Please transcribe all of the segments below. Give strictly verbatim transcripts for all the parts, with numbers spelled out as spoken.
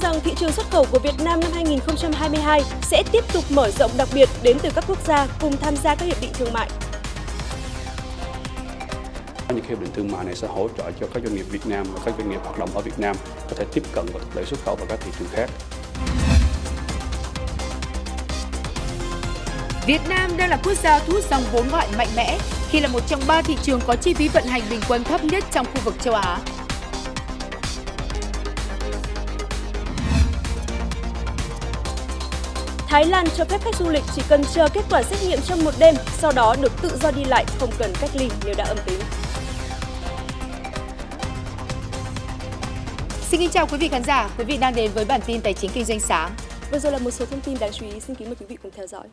cho rằng thị trường xuất khẩu của Việt Nam năm hai nghìn không trăm hai mươi hai sẽ tiếp tục mở rộng, đặc biệt đến từ các quốc gia cùng tham gia các hiệp định thương mại. Những hiệp định thương mại này sẽ hỗ trợ cho các doanh nghiệp Việt Nam và các doanh nghiệp hoạt động ở Việt Nam có thể tiếp cận và thúc đẩy xuất khẩu vào các thị trường khác. Việt Nam đang là quốc gia thu hút dòng vốn ngoại mạnh mẽ khi là một trong ba thị trường có chi phí vận hành bình quân thấp nhất trong khu vực châu Á. Thái Lan cho phép khách du lịch chỉ cần chờ kết quả xét nghiệm trong một đêm, sau đó được tự do đi lại, không cần cách ly nếu đã âm tính. Xin kính chào quý vị khán giả, quý vị đang đến với bản tin Tài chính Kinh doanh sáng. Vừa rồi là một số thông tin đáng chú ý, xin kính mời quý vị cùng theo dõi.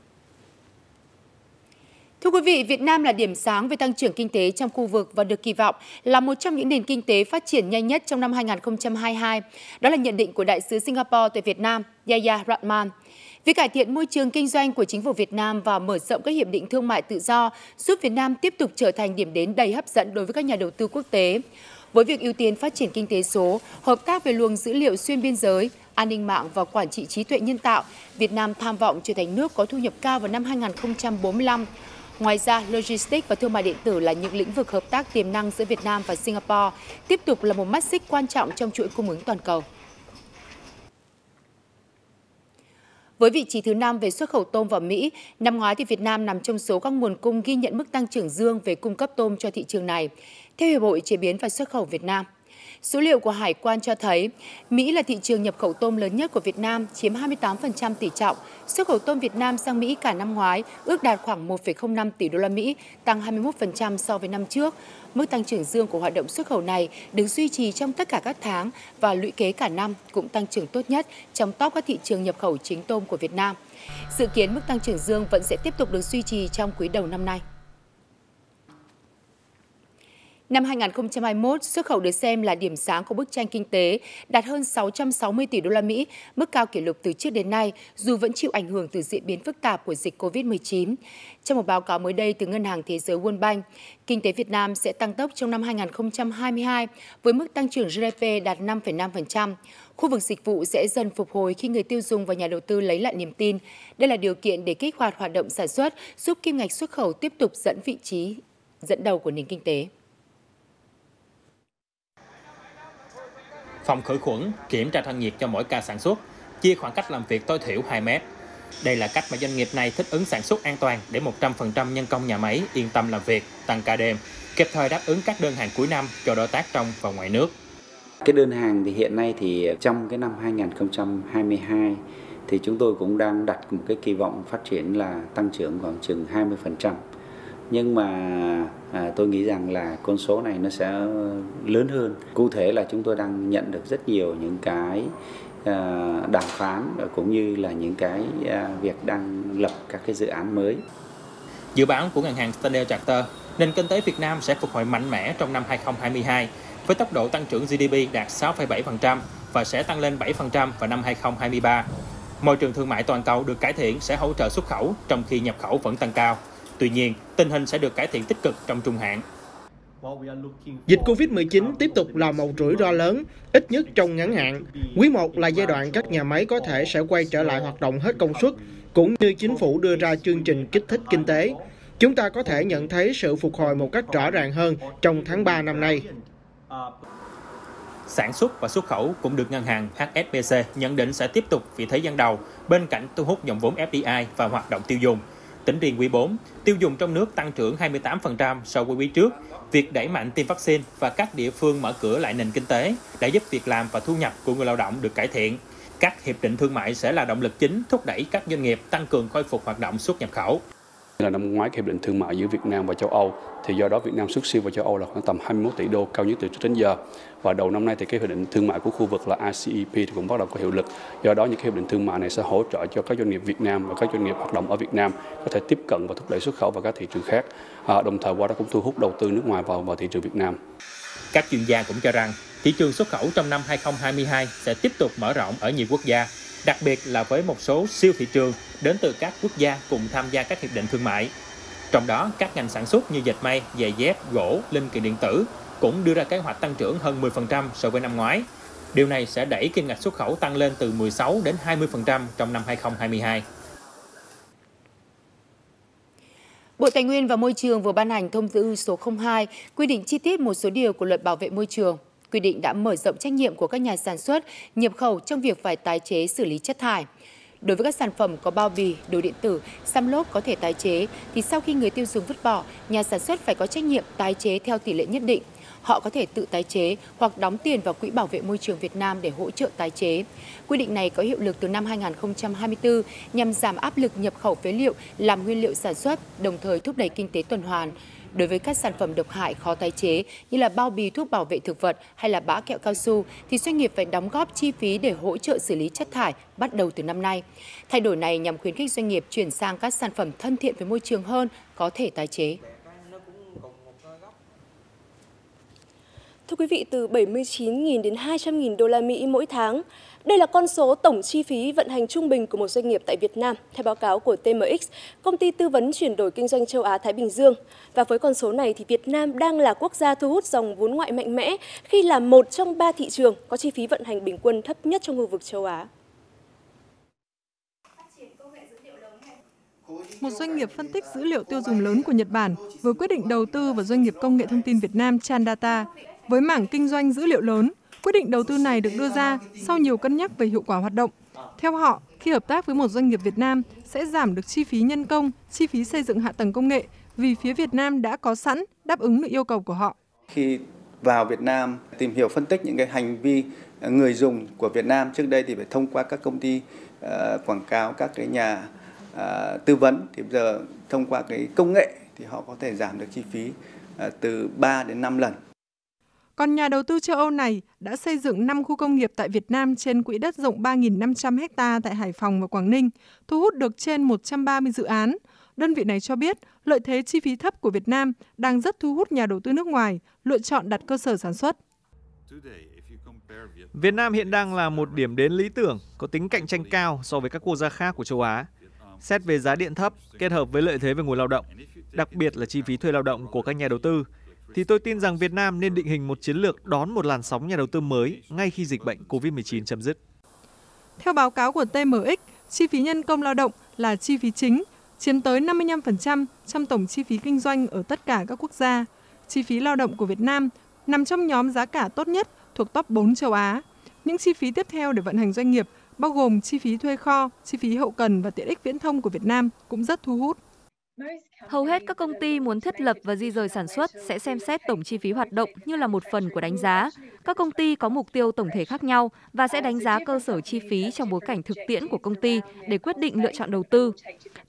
Thưa quý vị, Việt Nam là điểm sáng về tăng trưởng kinh tế trong khu vực và được kỳ vọng là một trong những nền kinh tế phát triển nhanh nhất trong năm hai nghìn không trăm hai mươi hai. Đó là nhận định của Đại sứ Singapore tại Việt Nam, Yaya Rahman. Việc cải thiện môi trường kinh doanh của chính phủ Việt Nam và mở rộng các hiệp định thương mại tự do giúp Việt Nam tiếp tục trở thành điểm đến đầy hấp dẫn đối với các nhà đầu tư quốc tế. Với việc ưu tiên phát triển kinh tế số, hợp tác về luồng dữ liệu xuyên biên giới, an ninh mạng và quản trị trí tuệ nhân tạo, Việt Nam tham vọng trở thành nước có thu nhập cao vào năm hai nghìn không trăm bốn mươi lăm. Ngoài ra, logistics và thương mại điện tử là những lĩnh vực hợp tác tiềm năng giữa Việt Nam và Singapore, tiếp tục là một mắt xích quan trọng trong chuỗi cung ứng toàn cầu. Với vị trí thứ năm về xuất khẩu tôm vào Mỹ, năm ngoái thì Việt Nam nằm trong số các nguồn cung ghi nhận mức tăng trưởng dương về cung cấp tôm cho thị trường này, theo Hiệp hội Chế biến và Xuất khẩu Việt Nam. Số liệu của Hải quan cho thấy, Mỹ là thị trường nhập khẩu tôm lớn nhất của Việt Nam, chiếm hai mươi tám phần trăm tỷ trọng. Xuất khẩu tôm Việt Nam sang Mỹ cả năm ngoái ước đạt khoảng một phẩy không năm tỷ đô la Mỹ, tăng hai mươi mốt phần trăm so với năm trước. Mức tăng trưởng dương của hoạt động xuất khẩu này được duy trì trong tất cả các tháng và lũy kế cả năm cũng tăng trưởng tốt nhất trong top các thị trường nhập khẩu chính tôm của Việt Nam. Dự kiến mức tăng trưởng dương vẫn sẽ tiếp tục được duy trì trong quý đầu năm nay. Năm hai nghìn không trăm hai mươi mốt, xuất khẩu được xem là điểm sáng của bức tranh kinh tế, đạt hơn sáu trăm sáu mươi tỷ đô la Mỹ, mức cao kỷ lục từ trước đến nay, dù vẫn chịu ảnh hưởng từ diễn biến phức tạp của dịch Covid mười chín. Trong một báo cáo mới đây từ Ngân hàng Thế giới World Bank, kinh tế Việt Nam sẽ tăng tốc trong năm hai nghìn không trăm hai mươi hai với mức tăng trưởng giê đê pê đạt năm phẩy năm phần trăm. Khu vực dịch vụ sẽ dần phục hồi khi người tiêu dùng và nhà đầu tư lấy lại niềm tin. Đây là điều kiện để kích hoạt hoạt động sản xuất, giúp kim ngạch xuất khẩu tiếp tục dẫn vị trí dẫn đầu của nền kinh tế. Phòng khử khuẩn, kiểm tra thân nhiệt cho mỗi ca sản xuất, chia khoảng cách làm việc tối thiểu hai mét. Đây là cách mà doanh nghiệp này thích ứng sản xuất an toàn để một trăm phần trăm nhân công nhà máy yên tâm làm việc, tăng ca đêm, kịp thời đáp ứng các đơn hàng cuối năm cho đối tác trong và ngoài nước. Cái đơn hàng thì hiện nay thì trong cái năm hai nghìn không trăm hai mươi hai thì chúng tôi cũng đang đặt một cái kỳ vọng phát triển là tăng trưởng khoảng chừng hai mươi phần trăm. Nhưng mà à, tôi nghĩ rằng là con số này nó sẽ lớn hơn. Cụ thể là chúng tôi đang nhận được rất nhiều những cái à, đàm phán cũng như là những cái à, việc đang lập các cái dự án mới. Dự báo của ngân hàng Standard Chartered, nền kinh tế Việt Nam sẽ phục hồi mạnh mẽ trong năm hai nghìn không trăm hai mươi hai với tốc độ tăng trưởng giê đê pê đạt sáu phẩy bảy phần trăm và sẽ tăng lên bảy phần trăm vào năm hai nghìn không trăm hai mươi ba. Môi trường thương mại toàn cầu được cải thiện sẽ hỗ trợ xuất khẩu trong khi nhập khẩu vẫn tăng cao. Tuy nhiên, tình hình sẽ được cải thiện tích cực trong trung hạn. Dịch Covid mười chín tiếp tục là một rủi ro lớn, ít nhất trong ngắn hạn. Quý một là giai đoạn các nhà máy có thể sẽ quay trở lại hoạt động hết công suất, cũng như chính phủ đưa ra chương trình kích thích kinh tế. Chúng ta có thể nhận thấy sự phục hồi một cách rõ ràng hơn trong tháng ba năm nay. Sản xuất và xuất khẩu cũng được ngân hàng hát ét bê xê nhận định sẽ tiếp tục vị thế dẫn đầu, bên cạnh thu hút dòng vốn ép đê i và hoạt động tiêu dùng. Tính riêng quý bốn, tiêu dùng trong nước tăng trưởng hai mươi tám phần trăm so với quý trước. Việc đẩy mạnh tiêm vaccine và các địa phương mở cửa lại nền kinh tế đã giúp việc làm và thu nhập của người lao động được cải thiện. Các hiệp định thương mại sẽ là động lực chính thúc đẩy các doanh nghiệp tăng cường khôi phục hoạt động xuất nhập khẩu. Là năm ngoái, hiệp định thương mại giữa Việt Nam và châu Âu thì do đó Việt Nam xuất siêu vào châu Âu là khoảng tầm hai mươi mốt tỷ đô, cao nhất từ trước đến giờ. Và đầu năm nay thì cái hiệp định thương mại của khu vực là rờ xê e pê thì cũng bắt đầu có hiệu lực. Do đó những hiệp định thương mại này sẽ hỗ trợ cho các doanh nghiệp Việt Nam và các doanh nghiệp hoạt động ở Việt Nam có thể tiếp cận và thúc đẩy xuất khẩu vào các thị trường khác. À, đồng thời qua đó cũng thu hút đầu tư nước ngoài vào vào thị trường Việt Nam. Các chuyên gia cũng cho rằng thị trường xuất khẩu trong năm hai nghìn không trăm hai mươi hai sẽ tiếp tục mở rộng ở nhiều quốc gia, đặc biệt là với một số siêu thị trường đến từ các quốc gia cùng tham gia các hiệp định thương mại. Trong đó, các ngành sản xuất như dệt may, giày dép, gỗ, linh kiện điện tử cũng đưa ra kế hoạch tăng trưởng hơn mười phần trăm so với năm ngoái. Điều này sẽ đẩy kim ngạch xuất khẩu tăng lên từ mười sáu đến hai mươi phần trăm trong năm hai không hai hai. Bộ Tài nguyên và Môi trường vừa ban hành thông tư số không hai quy định chi tiết một số điều của Luật Bảo vệ môi trường. Quy định đã mở rộng trách nhiệm của các nhà sản xuất, nhập khẩu trong việc phải tái chế xử lý chất thải. Đối với các sản phẩm có bao bì, đồ điện tử, xăm lốp có thể tái chế, thì sau khi người tiêu dùng vứt bỏ, nhà sản xuất phải có trách nhiệm tái chế theo tỷ lệ nhất định. Họ có thể tự tái chế hoặc đóng tiền vào Quỹ Bảo vệ Môi trường Việt Nam để hỗ trợ tái chế. Quy định này có hiệu lực từ năm hai không hai tư nhằm giảm áp lực nhập khẩu phế liệu làm nguyên liệu sản xuất, đồng thời thúc đẩy kinh tế tuần hoàn. Đối với các sản phẩm độc hại khó tái chế như là bao bì thuốc bảo vệ thực vật hay là bã kẹo cao su thì doanh nghiệp phải đóng góp chi phí để hỗ trợ xử lý chất thải bắt đầu từ năm nay. Thay đổi này nhằm khuyến khích doanh nghiệp chuyển sang các sản phẩm thân thiện với môi trường hơn, có thể tái chế. Thưa quý vị, từ bảy mươi chín nghìn đến hai trăm nghìn đô la Mỹ mỗi tháng. Đây là con số tổng chi phí vận hành trung bình của một doanh nghiệp tại Việt Nam, theo báo cáo của tê em ích, công ty tư vấn chuyển đổi kinh doanh châu Á-Thái Bình Dương. Và với con số này thì Việt Nam đang là quốc gia thu hút dòng vốn ngoại mạnh mẽ khi là một trong ba thị trường có chi phí vận hành bình quân thấp nhất trong khu vực châu Á. Một doanh nghiệp phân tích dữ liệu tiêu dùng lớn của Nhật Bản vừa quyết định đầu tư vào doanh nghiệp công nghệ thông tin Việt Nam Chandata với mảng kinh doanh dữ liệu lớn. Quyết định đầu tư này được đưa ra sau nhiều cân nhắc về hiệu quả hoạt động. Theo họ, khi hợp tác với một doanh nghiệp Việt Nam sẽ giảm được chi phí nhân công, chi phí xây dựng hạ tầng công nghệ vì phía Việt Nam đã có sẵn đáp ứng được yêu cầu của họ. Khi vào Việt Nam tìm hiểu phân tích những cái hành vi người dùng của Việt Nam trước đây thì phải thông qua các công ty uh, quảng cáo, các cái nhà uh, tư vấn, thì bây giờ thông qua cái công nghệ thì họ có thể giảm được chi phí uh, từ ba đến năm lần. Còn nhà đầu tư châu Âu này đã xây dựng năm khu công nghiệp tại Việt Nam trên quỹ đất rộng ba nghìn năm trăm ha tại Hải Phòng và Quảng Ninh, thu hút được trên một trăm ba mươi dự án. Đơn vị này cho biết, lợi thế chi phí thấp của Việt Nam đang rất thu hút nhà đầu tư nước ngoài lựa chọn đặt cơ sở sản xuất. Việt Nam hiện đang là một điểm đến lý tưởng, có tính cạnh tranh cao so với các quốc gia khác của châu Á. Xét về giá điện thấp, kết hợp với lợi thế về nguồn lao động, đặc biệt là chi phí thuê lao động của các nhà đầu tư, thì tôi tin rằng Việt Nam nên định hình một chiến lược đón một làn sóng nhà đầu tư mới ngay khi dịch bệnh covid mười chín chấm dứt. Theo báo cáo của tê em ích, chi phí nhân công lao động là chi phí chính, chiếm tới năm mươi lăm phần trăm trong tổng chi phí kinh doanh ở tất cả các quốc gia. Chi phí lao động của Việt Nam nằm trong nhóm giá cả tốt nhất thuộc top bốn châu Á. Những chi phí tiếp theo để vận hành doanh nghiệp, bao gồm chi phí thuê kho, chi phí hậu cần và tiện ích viễn thông của Việt Nam cũng rất thu hút. Hầu hết các công ty muốn thiết lập và di rời sản xuất sẽ xem xét tổng chi phí hoạt động như là một phần của đánh giá. Các công ty có mục tiêu tổng thể khác nhau và sẽ đánh giá cơ sở chi phí trong bối cảnh thực tiễn của công ty để quyết định lựa chọn đầu tư.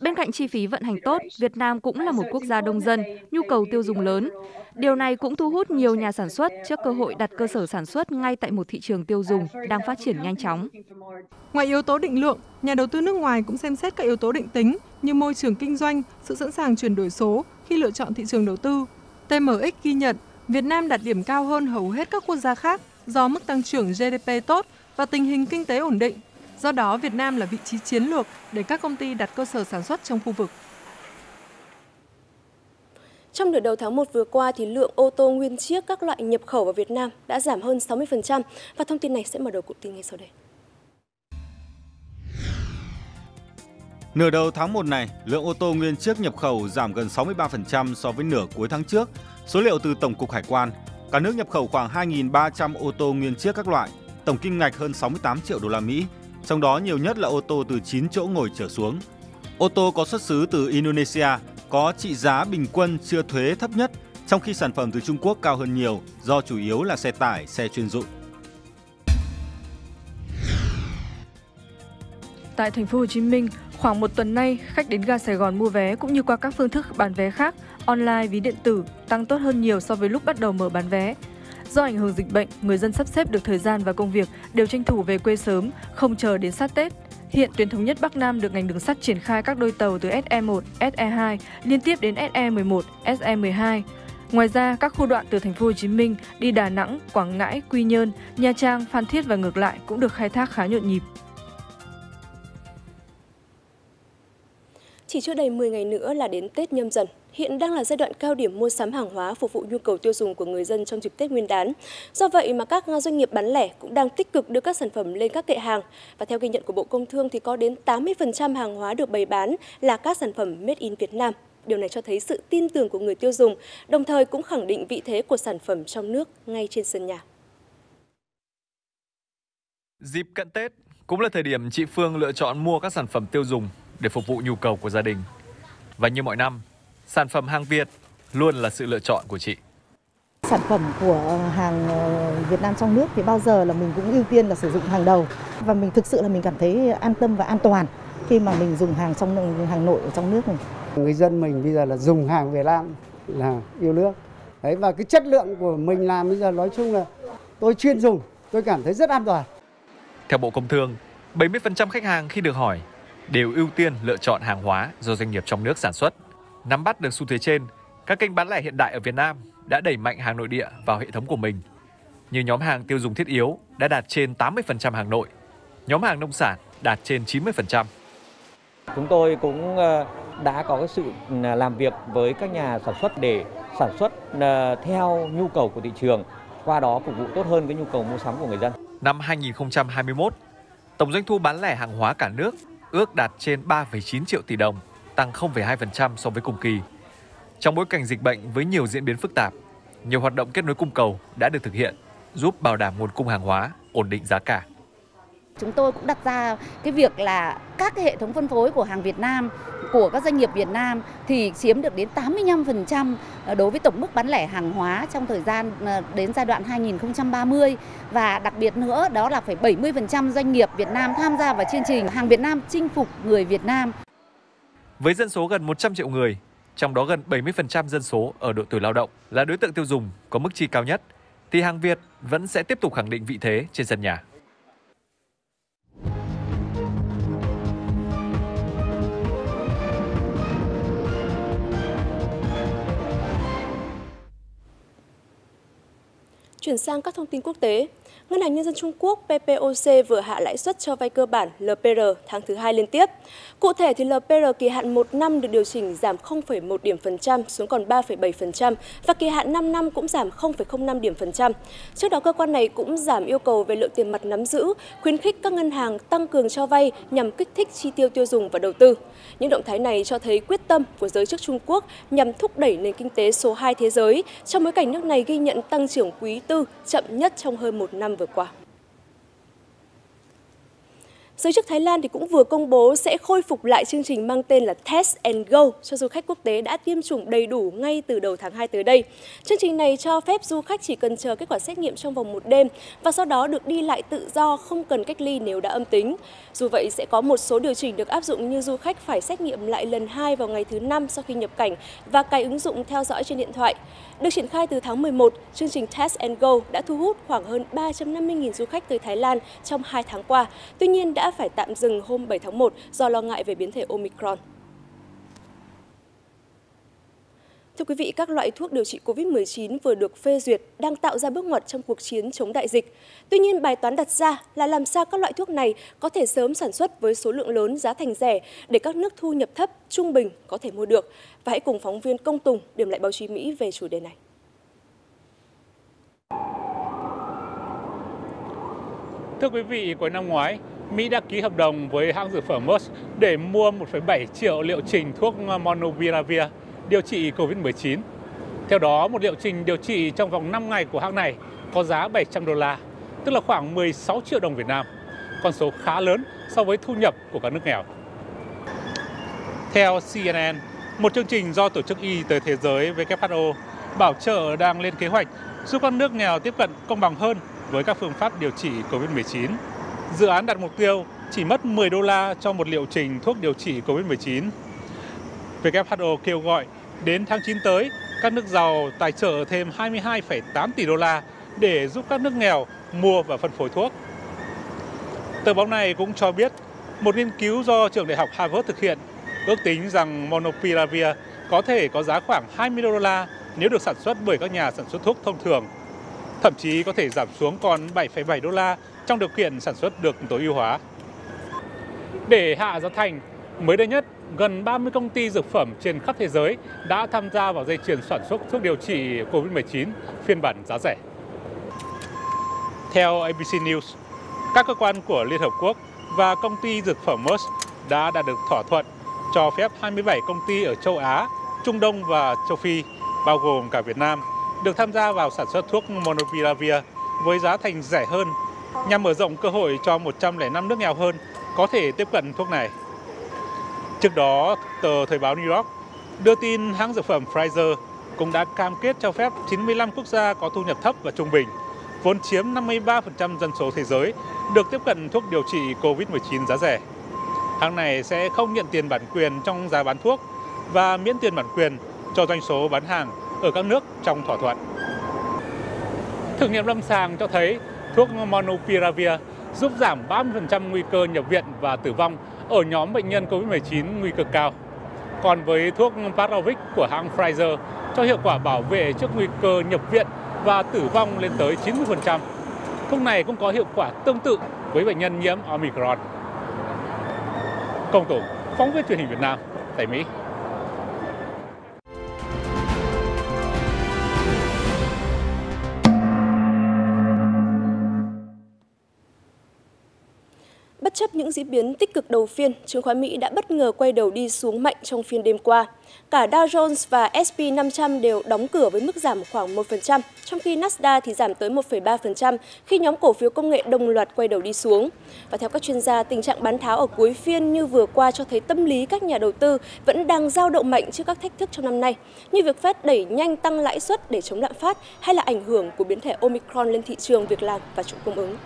Bên cạnh chi phí vận hành tốt, Việt Nam cũng là một quốc gia đông dân, nhu cầu tiêu dùng lớn. Điều này cũng thu hút nhiều nhà sản xuất trước cơ hội đặt cơ sở sản xuất ngay tại một thị trường tiêu dùng đang phát triển nhanh chóng. Ngoài yếu tố định lượng, nhà đầu tư nước ngoài cũng xem xét các yếu tố định tính như môi trường kinh doanh, sự sẵn sàng chuyển đổi số khi lựa chọn thị trường đầu tư. tê em ích ghi nhận Việt Nam đạt điểm cao hơn hầu hết các quốc gia khác do mức tăng trưởng giê đê pê tốt và tình hình kinh tế ổn định. Do đó, Việt Nam là vị trí chiến lược để các công ty đặt cơ sở sản xuất trong khu vực. Trong nửa đầu tháng một vừa qua, thì lượng ô tô nguyên chiếc các loại nhập khẩu vào Việt Nam đã giảm hơn sáu mươi phần trăm. Và thông tin này sẽ mở đầu cụm tin ngay sau đây. Nửa đầu tháng một này, lượng ô tô nguyên chiếc nhập khẩu giảm gần sáu mươi ba phần trăm so với nửa cuối tháng trước. Số liệu từ Tổng cục Hải quan, cả nước nhập khẩu khoảng hai nghìn ba trăm ô tô nguyên chiếc các loại, tổng kim ngạch hơn sáu mươi tám triệu đô la Mỹ, trong đó nhiều nhất là ô tô từ chín chỗ ngồi trở xuống. Ô tô có xuất xứ từ Indonesia có trị giá bình quân chưa thuế thấp nhất, trong khi sản phẩm từ Trung Quốc cao hơn nhiều do chủ yếu là xe tải, xe chuyên dụng. Tại thành phố Hồ Chí Minh, khoảng một tuần nay, khách đến ga Sài Gòn mua vé cũng như qua các phương thức bán vé khác, online, ví điện tử tăng tốt hơn nhiều so với lúc bắt đầu mở bán vé. Do ảnh hưởng dịch bệnh, người dân sắp xếp được thời gian và công việc đều tranh thủ về quê sớm, không chờ đến sát Tết. Hiện tuyến thống nhất Bắc Nam được ngành đường sắt triển khai các đôi tàu từ ét e một, ét e hai liên tiếp đến ét e mười một, ét e mười hai. Ngoài ra, các khu đoạn từ thành phố Hồ Chí Minh đi Đà Nẵng, Quảng Ngãi, Quy Nhơn, Nha Trang, Phan Thiết và ngược lại cũng được khai thác khá nhộn nhịp. Chỉ chưa đầy mười ngày nữa là đến Tết Nhâm Dần. Hiện đang là giai đoạn cao điểm mua sắm hàng hóa phục vụ nhu cầu tiêu dùng của người dân trong dịp Tết Nguyên đán. Do vậy mà các doanh nghiệp bán lẻ cũng đang tích cực đưa các sản phẩm lên các kệ hàng. Và theo ghi nhận của Bộ Công Thương thì có đến tám mươi phần trăm hàng hóa được bày bán là các sản phẩm made in Việt Nam. Điều này cho thấy sự tin tưởng của người tiêu dùng, đồng thời cũng khẳng định vị thế của sản phẩm trong nước ngay trên sân nhà. Dịp cận Tết cũng là thời điểm chị Phương lựa chọn mua các sản phẩm tiêu dùng để phục vụ nhu cầu của gia đình. Và như mọi năm, sản phẩm hàng Việt luôn là sự lựa chọn của chị. Sản phẩm của hàng Việt Nam trong nước thì bao giờ là mình cũng ưu tiên là sử dụng hàng đầu. Và mình thực sự là mình cảm thấy an tâm và an toàn khi mà mình dùng hàng trong hàng nội ở trong nước này. Người dân mình bây giờ là dùng hàng Việt Nam là yêu nước. Đấy, và cái chất lượng của mình làm bây giờ nói chung là tôi chuyên dùng, tôi cảm thấy rất an toàn. Theo Bộ Công Thương, bảy mươi phần trăm khách hàng khi được hỏi đều ưu tiên lựa chọn hàng hóa do doanh nghiệp trong nước sản xuất. Nắm bắt được xu thế trên, các kênh bán lẻ hiện đại ở Việt Nam đã đẩy mạnh hàng nội địa vào hệ thống của mình. Như nhóm hàng tiêu dùng thiết yếu đã đạt trên tám mươi phần trăm hàng nội, nhóm hàng nông sản đạt trên chín mươi phần trăm. Chúng tôi cũng đã có sự làm việc với các nhà sản xuất để sản xuất theo nhu cầu của thị trường, qua đó phục vụ tốt hơn cái nhu cầu mua sắm của người dân. Năm hai nghìn không trăm hai mươi mốt, tổng doanh thu bán lẻ hàng hóa cả nước ước đạt trên ba phẩy chín triệu tỷ đồng, tăng không phẩy hai phần trăm so với cùng kỳ. Trong bối cảnh dịch bệnh với nhiều diễn biến phức tạp, nhiều hoạt động kết nối cung cầu đã được thực hiện, giúp bảo đảm nguồn cung hàng hóa, ổn định giá cả. Chúng tôi cũng đặt ra cái việc là các cái hệ thống phân phối của hàng Việt Nam, của các doanh nghiệp Việt Nam thì chiếm được đến tám mươi lăm phần trăm đối với tổng mức bán lẻ hàng hóa trong thời gian đến giai đoạn hai nghìn không trăm ba mươi. Và đặc biệt nữa đó là phải bảy mươi phần trăm doanh nghiệp Việt Nam tham gia vào chương trình Hàng Việt Nam chinh phục người Việt Nam. Với dân số gần một trăm triệu người, trong đó gần bảy mươi phần trăm dân số ở độ tuổi lao động là đối tượng tiêu dùng có mức chi cao nhất, thì hàng Việt vẫn sẽ tiếp tục khẳng định vị thế trên sân nhà. Chuyển sang các thông tin quốc tế, Ngân hàng Nhân dân Trung Quốc pê pê ô xê vừa hạ lãi suất cho vay cơ bản lờ pê rờ tháng thứ hai liên tiếp. Cụ thể thì lờ pê rờ kỳ hạn một năm được điều chỉnh giảm không phẩy một điểm phần trăm xuống còn ba phẩy bảy phần trăm và kỳ hạn năm năm cũng giảm không phẩy không năm điểm phần trăm. Trước đó cơ quan này cũng giảm yêu cầu về lượng tiền mặt nắm giữ, khuyến khích các ngân hàng tăng cường cho vay nhằm kích thích chi tiêu tiêu dùng và đầu tư. Những động thái này cho thấy quyết tâm của giới chức Trung Quốc nhằm thúc đẩy nền kinh tế số hai thế giới trong bối cảnh nước này ghi nhận tăng trưởng quý tư chậm nhất trong hơn một năm vừa qua. Giới chức Thái Lan thì cũng vừa công bố sẽ khôi phục lại chương trình mang tên là Test and Go cho du khách quốc tế đã tiêm chủng đầy đủ ngay từ đầu tháng hai tới đây. Chương trình này cho phép du khách chỉ cần chờ kết quả xét nghiệm trong vòng một đêm và sau đó được đi lại tự do, không cần cách ly nếu đã âm tính. Dù vậy, sẽ có một số điều chỉnh được áp dụng như du khách phải xét nghiệm lại lần hai vào ngày thứ năm sau khi nhập cảnh và cài ứng dụng theo dõi trên điện thoại. Được triển khai từ tháng mười một, chương trình Test and Go đã thu hút khoảng hơn ba trăm năm mươi nghìn du khách tới Thái Lan trong hai tháng qua. Tuy nhiên, đã đã phải tạm dừng hôm bảy tháng một do lo ngại về biến thể Omicron. Thưa quý vị, các loại thuốc điều trị Covid mười chín vừa được phê duyệt đang tạo ra bước ngoặt trong cuộc chiến chống đại dịch. Tuy nhiên, bài toán đặt ra là làm sao các loại thuốc này có thể sớm sản xuất với số lượng lớn, giá thành rẻ để các nước thu nhập thấp, trung bình có thể mua được. Và hãy cùng phóng viên Công Tùng điểm lại báo chí Mỹ về chủ đề này. Thưa quý vị, cuối năm ngoái, Mỹ đã ký hợp đồng với hãng dược phẩm MERS để mua một phẩy bảy triệu liệu trình thuốc Molnupiravir điều trị Covid mười chín. Theo đó, một liệu trình điều trị trong vòng năm ngày của hãng này có giá bảy trăm đô la, tức là khoảng mười sáu triệu đồng Việt Nam, con số khá lớn so với thu nhập của các nước nghèo. Theo xê en en, một chương trình do Tổ chức Y tế Thế giới W H O bảo trợ đang lên kế hoạch giúp các nước nghèo tiếp cận công bằng hơn với các phương pháp điều trị Covid mười chín. Dự án đặt mục tiêu chỉ mất mười đô la cho một liệu trình thuốc điều trị Covid mười chín. W H O kêu gọi đến tháng chín tới, các nước giàu tài trợ thêm hai mươi hai phẩy tám tỷ đô la để giúp các nước nghèo mua và phân phối thuốc. Tờ báo này cũng cho biết, một nghiên cứu do trường đại học Harvard thực hiện ước tính rằng Molnupiravir có thể có giá khoảng hai mươi đô la nếu được sản xuất bởi các nhà sản xuất thuốc thông thường. Thậm chí có thể giảm xuống còn bảy phẩy bảy đô la trong điều kiện sản xuất được tối ưu hóa. Để hạ giá thành, mới đây nhất gần ba mươi công ty dược phẩm trên khắp thế giới đã tham gia vào dây chuyền sản xuất thuốc điều trị cô vít mười chín phiên bản giá rẻ. Theo a bê xê News, các cơ quan của Liên Hợp Quốc và công ty dược phẩm MERS đã đạt được thỏa thuận cho phép hai mươi bảy công ty ở châu Á, Trung Đông và châu Phi, bao gồm cả Việt Nam, được tham gia vào sản xuất thuốc Molnupiravir với giá thành rẻ hơn, nhằm mở rộng cơ hội cho một trăm lẻ năm nước nghèo hơn có thể tiếp cận thuốc này. Trước đó, tờ Thời báo New York đưa tin hãng dược phẩm Pfizer cũng đã cam kết cho phép chín mươi lăm quốc gia có thu nhập thấp và trung bình, vốn chiếm năm mươi ba phần trăm dân số thế giới, được tiếp cận thuốc điều trị cô vít mười chín giá rẻ. Hãng này sẽ không nhận tiền bản quyền trong giá bán thuốc và miễn tiền bản quyền cho doanh số bán hàng ở các nước trong thỏa thuận. Thử nghiệm lâm sàng cho thấy thuốc Molnupiravir giúp giảm ba mươi phần trăm nguy cơ nhập viện và tử vong ở nhóm bệnh nhân cô vít mười chín nguy cơ cao. Còn với thuốc Paxlovid của hãng Pfizer cho hiệu quả bảo vệ trước nguy cơ nhập viện và tử vong lên tới chín mươi phần trăm. Thuốc này cũng có hiệu quả tương tự với bệnh nhân nhiễm Omicron. Công Tùng, phóng viên truyền hình Việt Nam tại Mỹ. Bất chấp những diễn biến tích cực đầu phiên, chứng khoán Mỹ đã bất ngờ quay đầu đi xuống mạnh trong phiên đêm qua. Cả Dow Jones và S and P năm trăm đều đóng cửa với mức giảm khoảng một phần trăm, trong khi Nasdaq thì giảm tới một phẩy ba phần trăm khi nhóm cổ phiếu công nghệ đồng loạt quay đầu đi xuống. Và theo các chuyên gia, tình trạng bán tháo ở cuối phiên như vừa qua cho thấy tâm lý các nhà đầu tư vẫn đang dao động mạnh trước các thách thức trong năm nay, như việc Fed đẩy nhanh tăng lãi suất để chống lạm phát hay là ảnh hưởng của biến thể Omicron lên thị trường việc làm và chuỗi cung ứng.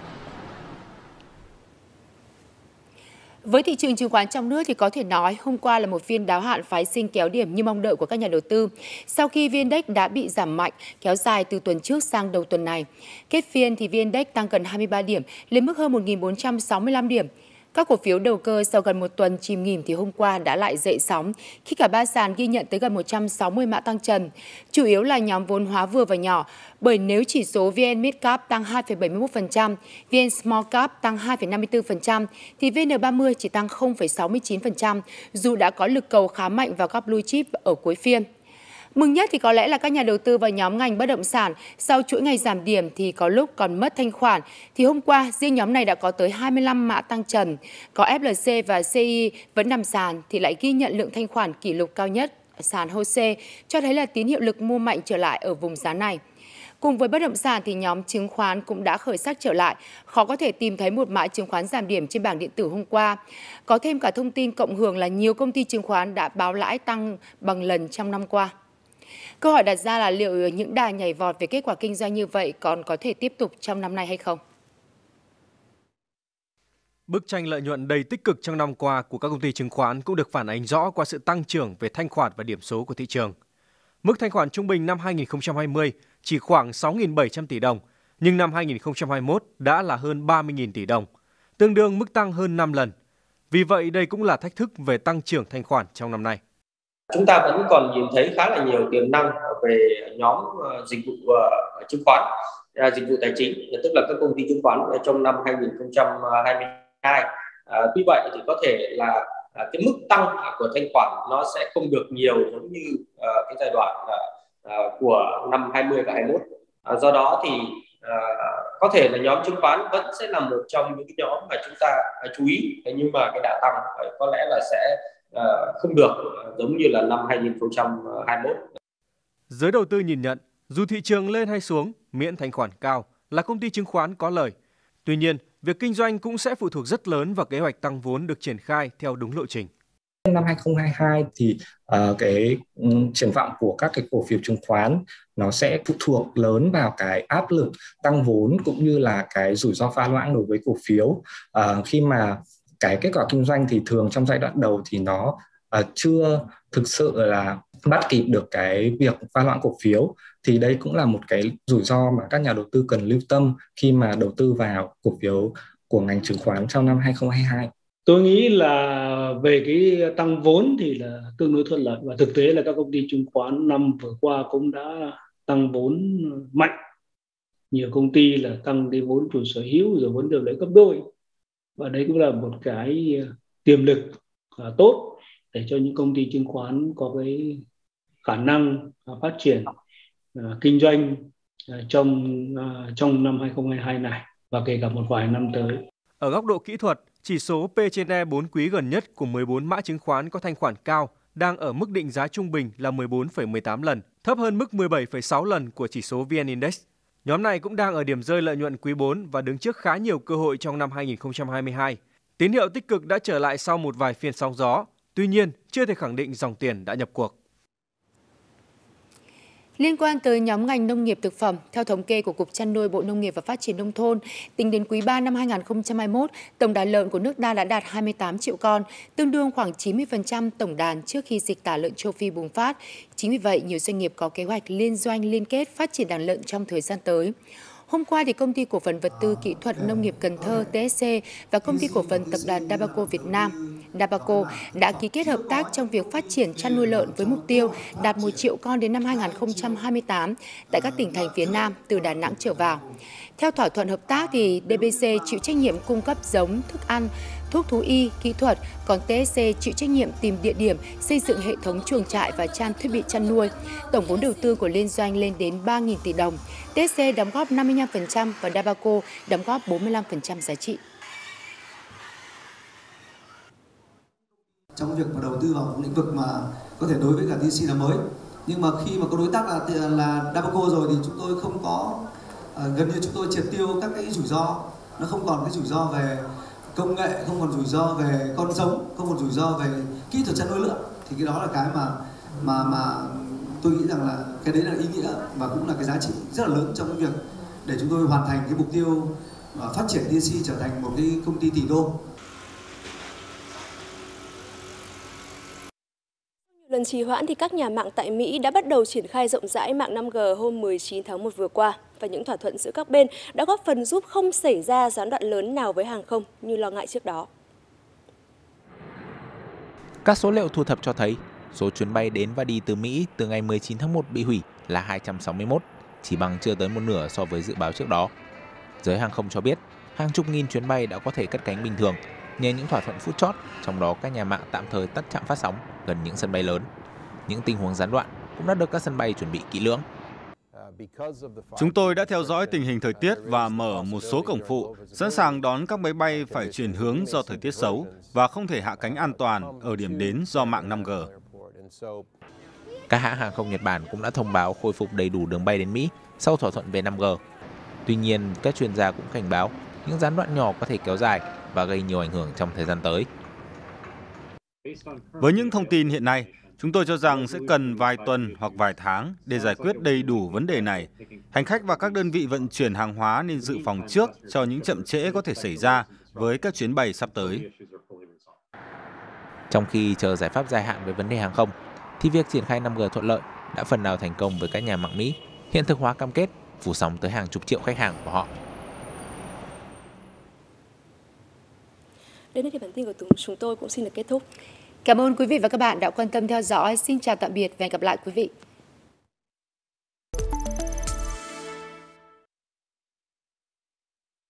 Với thị trường chứng khoán trong nước thì có thể nói hôm qua là một phiên đáo hạn phái sinh kéo điểm như mong đợi của các nhà đầu tư sau khi vê en-Index đã bị giảm mạnh kéo dài từ tuần trước sang đầu tuần này. Kết phiên thì vê en-Index tăng gần hai mươi ba điểm lên mức hơn một nghìn bốn trăm sáu mươi lăm điểm. Các cổ phiếu đầu cơ sau gần một tuần chìm nghỉm thì hôm qua đã lại dậy sóng khi cả ba sàn ghi nhận tới gần một trăm sáu mươi mã tăng trần, chủ yếu là nhóm vốn hóa vừa và nhỏ, bởi nếu chỉ số vê en Midcap tăng hai phẩy bảy mươi mốt phần trăm, vê en Smallcap tăng hai phẩy năm mươi tư phần trăm thì vê en ba mươi chỉ tăng không phẩy sáu mươi chín phần trăm dù đã có lực cầu khá mạnh vào các blue chip ở cuối phiên. Mừng nhất thì có lẽ là các nhà đầu tư vào nhóm ngành bất động sản sau chuỗi ngày giảm điểm thì có lúc còn mất thanh khoản. Thì hôm qua, riêng nhóm này đã có tới hai mươi lăm mã tăng trần. Có ép lờ xê và xê i vẫn nằm sàn thì lại ghi nhận lượng thanh khoản kỷ lục cao nhất ở sàn HOSE, cho thấy là tín hiệu lực mua mạnh trở lại ở vùng giá này. Cùng với bất động sản thì nhóm chứng khoán cũng đã khởi sắc trở lại, khó có thể tìm thấy một mã chứng khoán giảm điểm trên bảng điện tử hôm qua. Có thêm cả thông tin cộng hưởng là nhiều công ty chứng khoán đã báo lãi tăng bằng lần trong năm qua. Câu hỏi đặt ra là liệu những đà nhảy vọt về kết quả kinh doanh như vậy còn có thể tiếp tục trong năm nay hay không? Bức tranh lợi nhuận đầy tích cực trong năm qua của các công ty chứng khoán cũng được phản ánh rõ qua sự tăng trưởng về thanh khoản và điểm số của thị trường. Mức thanh khoản trung bình năm hai nghìn không trăm hai mươi chỉ khoảng sáu nghìn bảy trăm tỷ đồng, nhưng năm hai nghìn không trăm hai mươi mốt đã là hơn ba mươi nghìn tỷ đồng, tương đương mức tăng hơn năm lần. Vì vậy, đây cũng là thách thức về tăng trưởng thanh khoản trong năm nay. Chúng ta vẫn còn nhìn thấy khá là nhiều tiềm năng về nhóm dịch vụ chứng khoán, dịch vụ tài chính, tức là các công ty chứng khoán trong năm hai nghìn không trăm hai mươi hai. À, tuy vậy thì có thể là cái mức tăng của thanh khoản nó sẽ không được nhiều giống như cái giai đoạn của năm hai mươi và hai mươi mốt. À, do đó thì à, có thể là nhóm chứng khoán vẫn sẽ là một trong những nhóm mà chúng ta chú ý, nhưng mà cái đà tăng có lẽ là sẽ không được giống như là năm hai nghìn không trăm hai mươi mốt. Giới đầu tư nhìn nhận, dù thị trường lên hay xuống, miễn thanh khoản cao là công ty chứng khoán có lời. Tuy nhiên, việc kinh doanh cũng sẽ phụ thuộc rất lớn vào kế hoạch tăng vốn được triển khai theo đúng lộ trình. Năm hai nghìn không trăm hai mươi hai thì uh, cái triển vọng của các cái cổ phiếu chứng khoán nó sẽ phụ thuộc lớn vào cái áp lực tăng vốn cũng như là cái rủi ro pha loãng đối với cổ phiếu. Uh, khi mà cái kết quả kinh doanh thì thường trong giai đoạn đầu thì nó uh, chưa thực sự là bắt kịp được cái việc pha loãng cổ phiếu, thì đây cũng là một cái rủi ro mà các nhà đầu tư cần lưu tâm khi mà đầu tư vào cổ phiếu của ngành chứng khoán trong năm hai nghìn không trăm hai mươi hai. Tôi nghĩ là về cái tăng vốn thì là tương đối thuận lợi, và thực tế là các công ty chứng khoán năm vừa qua cũng đã tăng vốn mạnh. Nhiều công ty là tăng cái vốn chủ sở hữu rồi vốn điều lệ gấp đôi. Và đấy cũng là một cái tiềm lực tốt để cho những công ty chứng khoán có cái khả năng phát triển uh, kinh doanh uh, trong uh, trong năm hai không hai hai này và kể cả một vài năm tới. Ở góc độ kỹ thuật, chỉ số P/E bốn quý gần nhất của mười bốn mã chứng khoán có thanh khoản cao đang ở mức định giá trung bình là mười bốn phẩy mười tám lần, thấp hơn mức mười bảy phẩy sáu lần của chỉ số V N Index. Nhóm này cũng đang ở điểm rơi lợi nhuận quý bốn và đứng trước khá nhiều cơ hội trong năm hai không hai hai. Tín hiệu tích cực đã trở lại sau một vài phiên sóng gió, tuy nhiên chưa thể khẳng định dòng tiền đã nhập cuộc. Liên quan tới nhóm ngành nông nghiệp thực phẩm, theo thống kê của Cục Chăn nuôi Bộ Nông nghiệp và Phát triển Nông thôn, tính đến quý ba năm hai không hai mốt, tổng đàn lợn của nước ta đã đạt hai mươi tám triệu con, tương đương khoảng chín mươi phần trăm tổng đàn trước khi dịch tả lợn châu Phi bùng phát. Chính vì vậy, nhiều doanh nghiệp có kế hoạch liên doanh liên kết phát triển đàn lợn trong thời gian tới. Hôm qua, thì Công ty Cổ phần Vật tư Kỹ thuật Nông nghiệp Cần Thơ T S C và Công ty Cổ phần Tập đoàn Dabaco Việt Nam Dabaco đã ký kết hợp tác trong việc phát triển chăn nuôi lợn với mục tiêu đạt một triệu con đến năm hai không hai tám tại các tỉnh thành phía Nam từ Đà Nẵng trở vào. Theo thỏa thuận hợp tác, thì D B C chịu trách nhiệm cung cấp giống, thức ăn, thuốc thú y, kỹ thuật, còn T S C chịu trách nhiệm tìm địa điểm, xây dựng hệ thống chuồng trại và trang thiết bị chăn nuôi. Tổng vốn đầu tư của liên doanh lên đến ba nghìn tỷ đồng. T S C đóng góp năm mươi lăm phần trăm và Dabaco đóng góp bốn mươi lăm phần trăm giá trị. Trong việc mà đầu tư vào một lĩnh vực mà có thể đối với cả T C là mới, nhưng mà khi mà có đối tác là là Dabaco rồi thì chúng tôi không có gần như chúng tôi triệt tiêu các cái rủi ro, nó không còn cái rủi ro về công nghệ, không còn rủi ro về con giống, không còn rủi ro về kỹ thuật chăn nuôi lợn, thì cái đó là cái mà mà mà tôi nghĩ rằng là cái đấy là ý nghĩa và cũng là cái giá trị rất là lớn trong cái việc để chúng tôi hoàn thành cái mục tiêu phát triển T S C trở thành một cái công ty tỷ đô. Lần trì hoãn thì các nhà mạng tại Mỹ đã bắt đầu triển khai rộng rãi mạng năm G hôm mười chín tháng một vừa qua và những thỏa thuận giữa các bên đã góp phần giúp không xảy ra gián đoạn lớn nào với hàng không như lo ngại trước đó. Các số liệu thu thập cho thấy số chuyến bay đến và đi từ Mỹ từ ngày mười chín tháng một bị hủy là hai trăm sáu mươi mốt, chỉ bằng chưa tới một nửa so với dự báo trước đó. Giới hàng không cho biết hàng chục nghìn chuyến bay đã có thể cất cánh bình thường nhờ những thỏa thuận phút chót, trong đó các nhà mạng tạm thời tắt trạm phát sóng gần những sân bay lớn. Những tình huống gián đoạn cũng đã được các sân bay chuẩn bị kỹ lưỡng. Chúng tôi đã theo dõi tình hình thời tiết và mở một số cổng phụ, sẵn sàng đón các máy bay phải chuyển hướng do thời tiết xấu và không thể hạ cánh an toàn ở điểm đến do mạng năm G. Các hãng hàng không Nhật Bản cũng đã thông báo khôi phục đầy đủ đường bay đến Mỹ sau thỏa thuận về năm G. Tuy nhiên, các chuyên gia cũng cảnh báo những gián đoạn nhỏ có thể kéo dài và gây nhiều ảnh hưởng trong thời gian tới. Với những thông tin hiện nay, chúng tôi cho rằng sẽ cần vài tuần hoặc vài tháng để giải quyết đầy đủ vấn đề này. Hành khách và các đơn vị vận chuyển hàng hóa nên dự phòng trước cho những chậm trễ có thể xảy ra với các chuyến bay sắp tới. Trong khi chờ giải pháp dài hạn về vấn đề hàng không, thì việc triển khai năm G thuận lợi đã phần nào thành công với các nhà mạng Mỹ, hiện thực hóa cam kết phủ sóng tới hàng chục triệu khách hàng của họ. Đến đây thì bản tin của chúng tôi cũng xin được kết thúc. Cảm ơn quý vị và các bạn đã quan tâm theo dõi. Xin chào tạm biệt và hẹn gặp lại quý vị.